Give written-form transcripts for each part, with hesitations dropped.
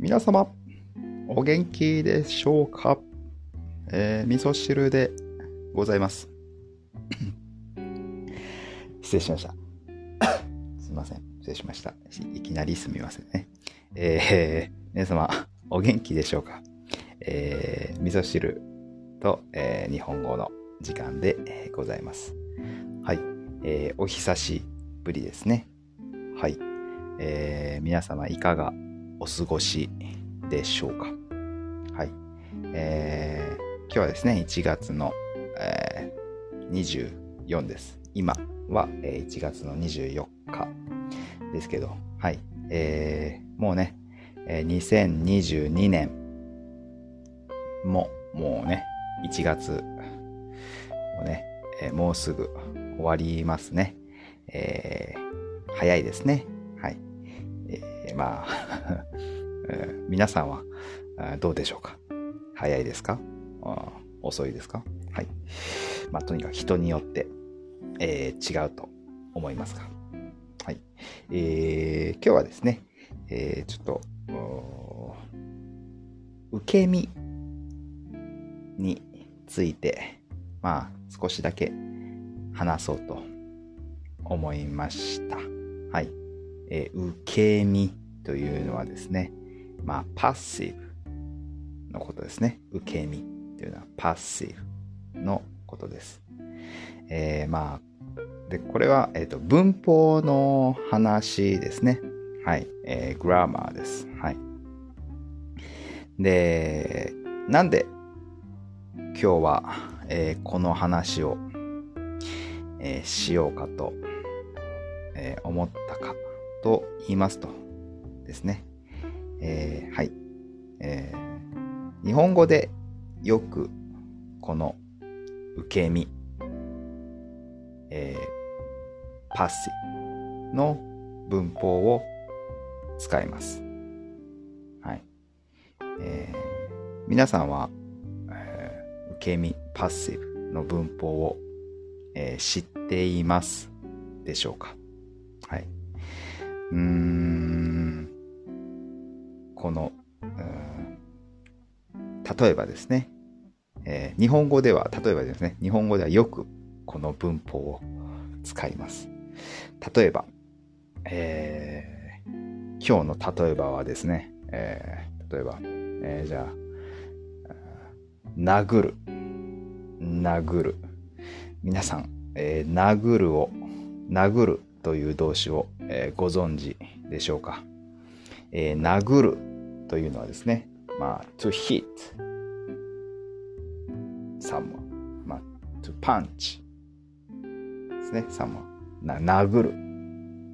皆様お元気でしょうか。味噌汁でございます失礼しましたすいません、失礼しました。いきなりすみませんね。皆様お元気でしょうか。味噌汁と、日本語の時間で、ございます。はい、お久しぶりですね。はい、皆様いかがお過ごしでしょうか。はい、今日はですね1月の、24です。今は、1月の24日ですけど、はい、もうね、2022年もね1月もね、もうすぐ終わりますね。早いですね。はい、まあ皆さんはどうでしょうか。早いですか、遅いですか。はい、まあとにかく人によって、違うと思いますが、はい、今日はですね、ちょっと受け身についてまあ少しだけ話そうと思いました。はい、受け身というのはですね、まあパッシブのことですね。受け身というのはパッシブのことです。まあでこれは、文法の話ですね。はい、グラマーです。はい。でなんで今日は、この話を、しようかと、思ったかと言いますとですね、はい、日本語でよくこの受け身、パッシブの文法を使います。はい、皆さんは受け身パッシブの文法を、知っていますでしょうか。はい、この例えばですね、日本語では日本語ではよくこの文法を使います。例えば、今日の例えばはですね、例えば、じゃあ殴る、皆さん、殴るという動詞を、ご存知でしょうか。殴るというのはですね、まあ to hit someone、まあ to punch ですね。someone 殴るっ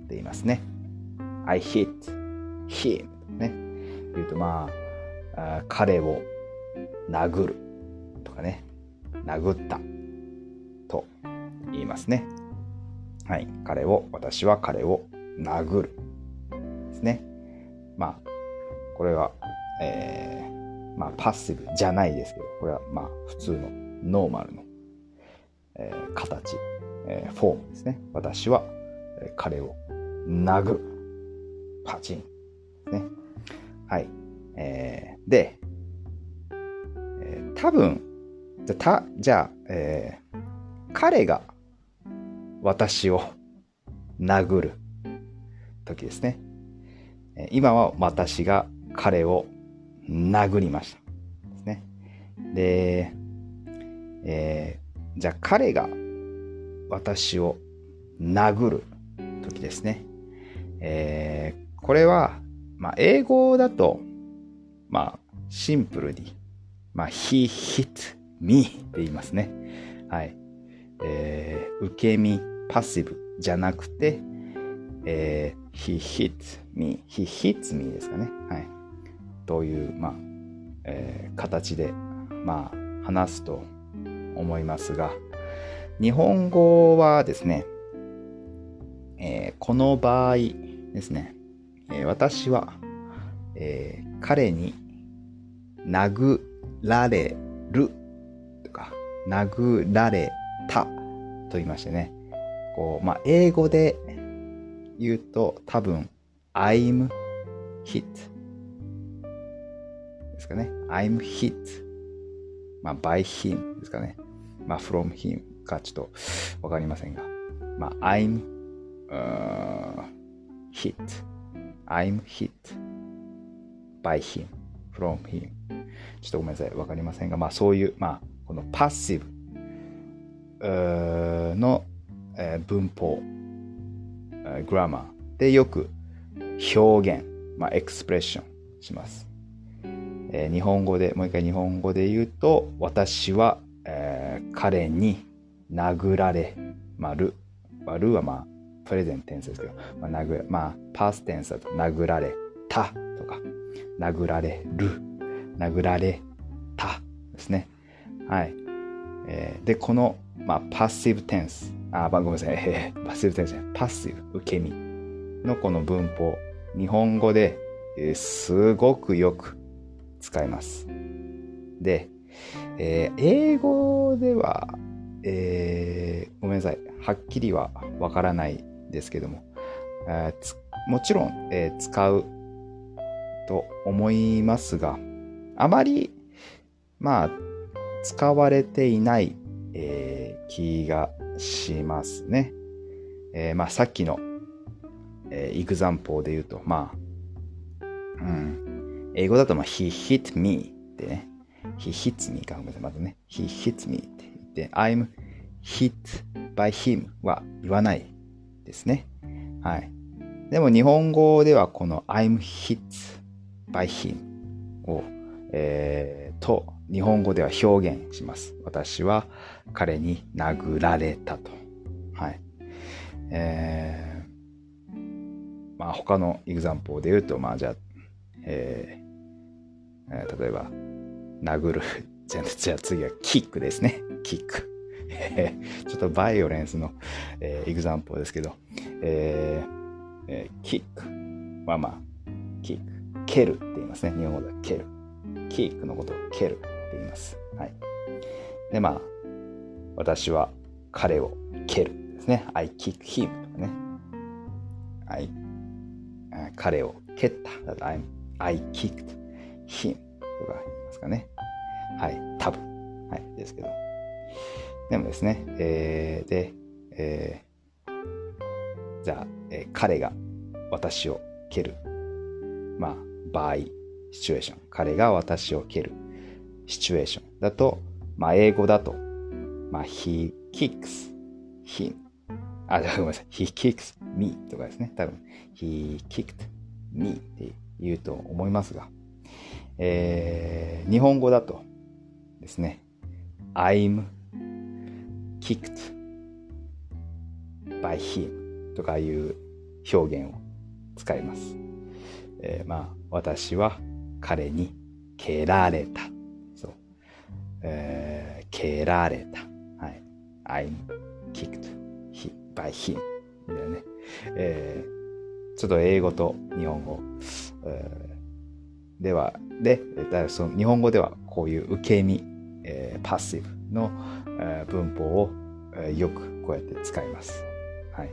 て言いますね。I hit him ね。言うとまあ彼を殴るとかね、殴ったと言いますね。はい、私は彼を殴るですね。まあこれは、まあパッシブじゃないですけど、これはまあ普通のノーマルの、形、フォームですね。私は彼を殴る、パチンですね。はい、で多分じゃあ、彼が私を殴る時ですね。今は私が彼を殴りましたですね。で、じゃあ彼が私を殴る時ですね。これは、まあ、英語だと、まあ、シンプルにまあ、he hit me って言いますね。はい。受け身、パッシブじゃなくて、he hit me、he hits me ですかね。はい。という、まあ、形で、まあ、話すと思いますが、日本語はですね、この場合ですね、私は、彼に殴られるとか殴られたと言いましてね、こうまあ英語で言うと多分 I'm hit ですかね。I'm hit、by him ですかね。from him かちょっとわかりませんが、I'm hit、I'm hit by him、from him ちょっとごめんなさい、わかりませんが、そういう、このパッシブの文法、グラマーでよく表現、エクスプレッションします。日本語で、もう一回日本語で言うと、私は、彼に殴られ、る、るはプレゼントテンスですけど、パステンスだと殴られたとか、殴られる、殴られたですね。はい。で、この、パッシブテンス、ごめんなさい、パッシブテンスじゃない、パッシブ、受け身のこの文法、日本語で、すごくよく使います。で、英語では、ごめんなさい、はっきりはわからないですけども、もちろん、使うと思いますが、あまり、使われていない、気がしますね。さっきの、イグザンポーで言うと、英語だと、he hit me ってね、he hits me か、ごめんなさい、まずね、he hits me って言って、I'm hit by him は言わないですね。はい。でも日本語ではこの I'm hit by him を、日本語では表現します。私は彼に殴られたと。はい。他のエグザンプルで言うと、じゃあ、例えば、殴る。じゃあ次はキックですね。キック。ちょっとバイオレンスのエグザンプルですけど、キックはキック。蹴るって言いますね。日本語では蹴る。キックのことを蹴るって言います。はい。で、私は彼を蹴るですね。I kick him とかね。彼を蹴った。I kicked him とか言いますかね。はい。多分。はい。ですけど。でもですね、じゃあ、彼が私を蹴る。場合、シチュエーション。彼が私を蹴る。シチュエーション。だと、英語だと、he kicks him。ごめんなさい。he kicks me とかですね。多分、he kicked me って言うと思いますが、日本語だとですね、I'm kicked by him とかいう表現を使います。私は彼に蹴られた。そう。蹴られた。はい。I'm kicked.by him みたいなね、ちょっと英語と日本語、ではでその日本語ではこういう受け身、パッシブの、文法を、よくこうやって使います。はい。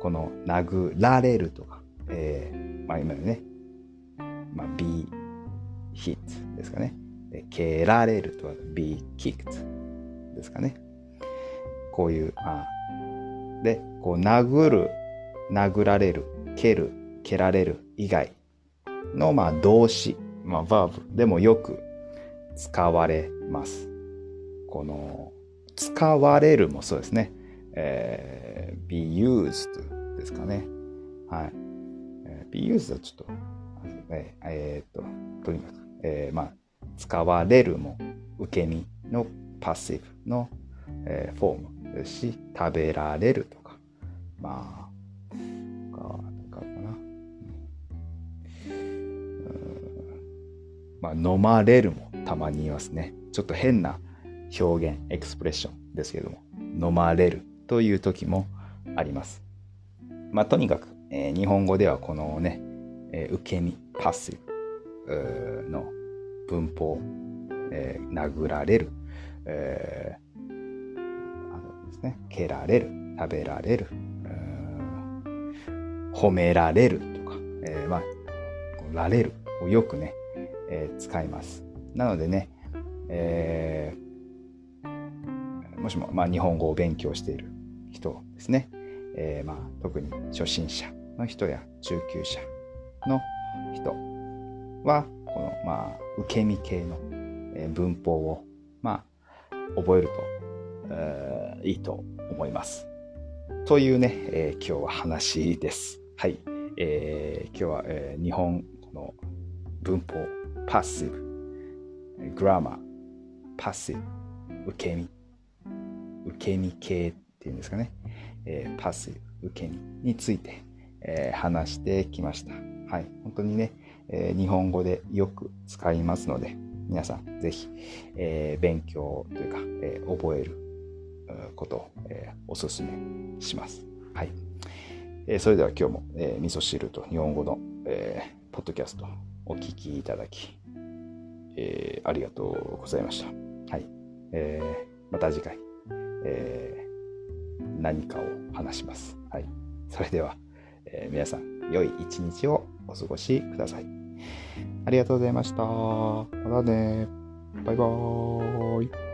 この殴られるとか、今ね、be hit ですかね。蹴られるとか be kicked ですかね。こういう、で、こう、殴る、殴られる、蹴る、蹴られる以外の、動詞、verb でもよく使われます。この、使われるもそうですね。be used ですかね。はい。be used はちょっと、取ります。使われるも、受け身のパッシブの、フォーム。し食べられるとか飲まれるもたまに言いますね。ちょっと変な表現エクスプレッションですけども、飲まれるという時もあります。とにかく、日本語ではこのね、受け身パッシブの文法、殴られる、蹴られる、食べられる、褒められるとか、られるをよくね、使います。なのでね、もしも、日本語を勉強している人ですね、特に初心者の人や中級者の人はこの、受け身系の文法を、覚えると、いいと思います。というね、今日は話です。はい、今日は、日本の文法パッシブ、グラマーパッシブ、受け身系っていうんですかね、パッシブ受け身について、話してきました。はい、本当にね、日本語でよく使いますので、皆さんぜひ、勉強というか、覚えることを、おすすめします。はい、それでは今日も、味噌汁と日本語の、ポッドキャストをお聞きいただき、ありがとうございました。はい、また次回、何かを話します。はい、それでは、皆さん良い一日をお過ごしください。ありがとうございました。またね。バイバーイ。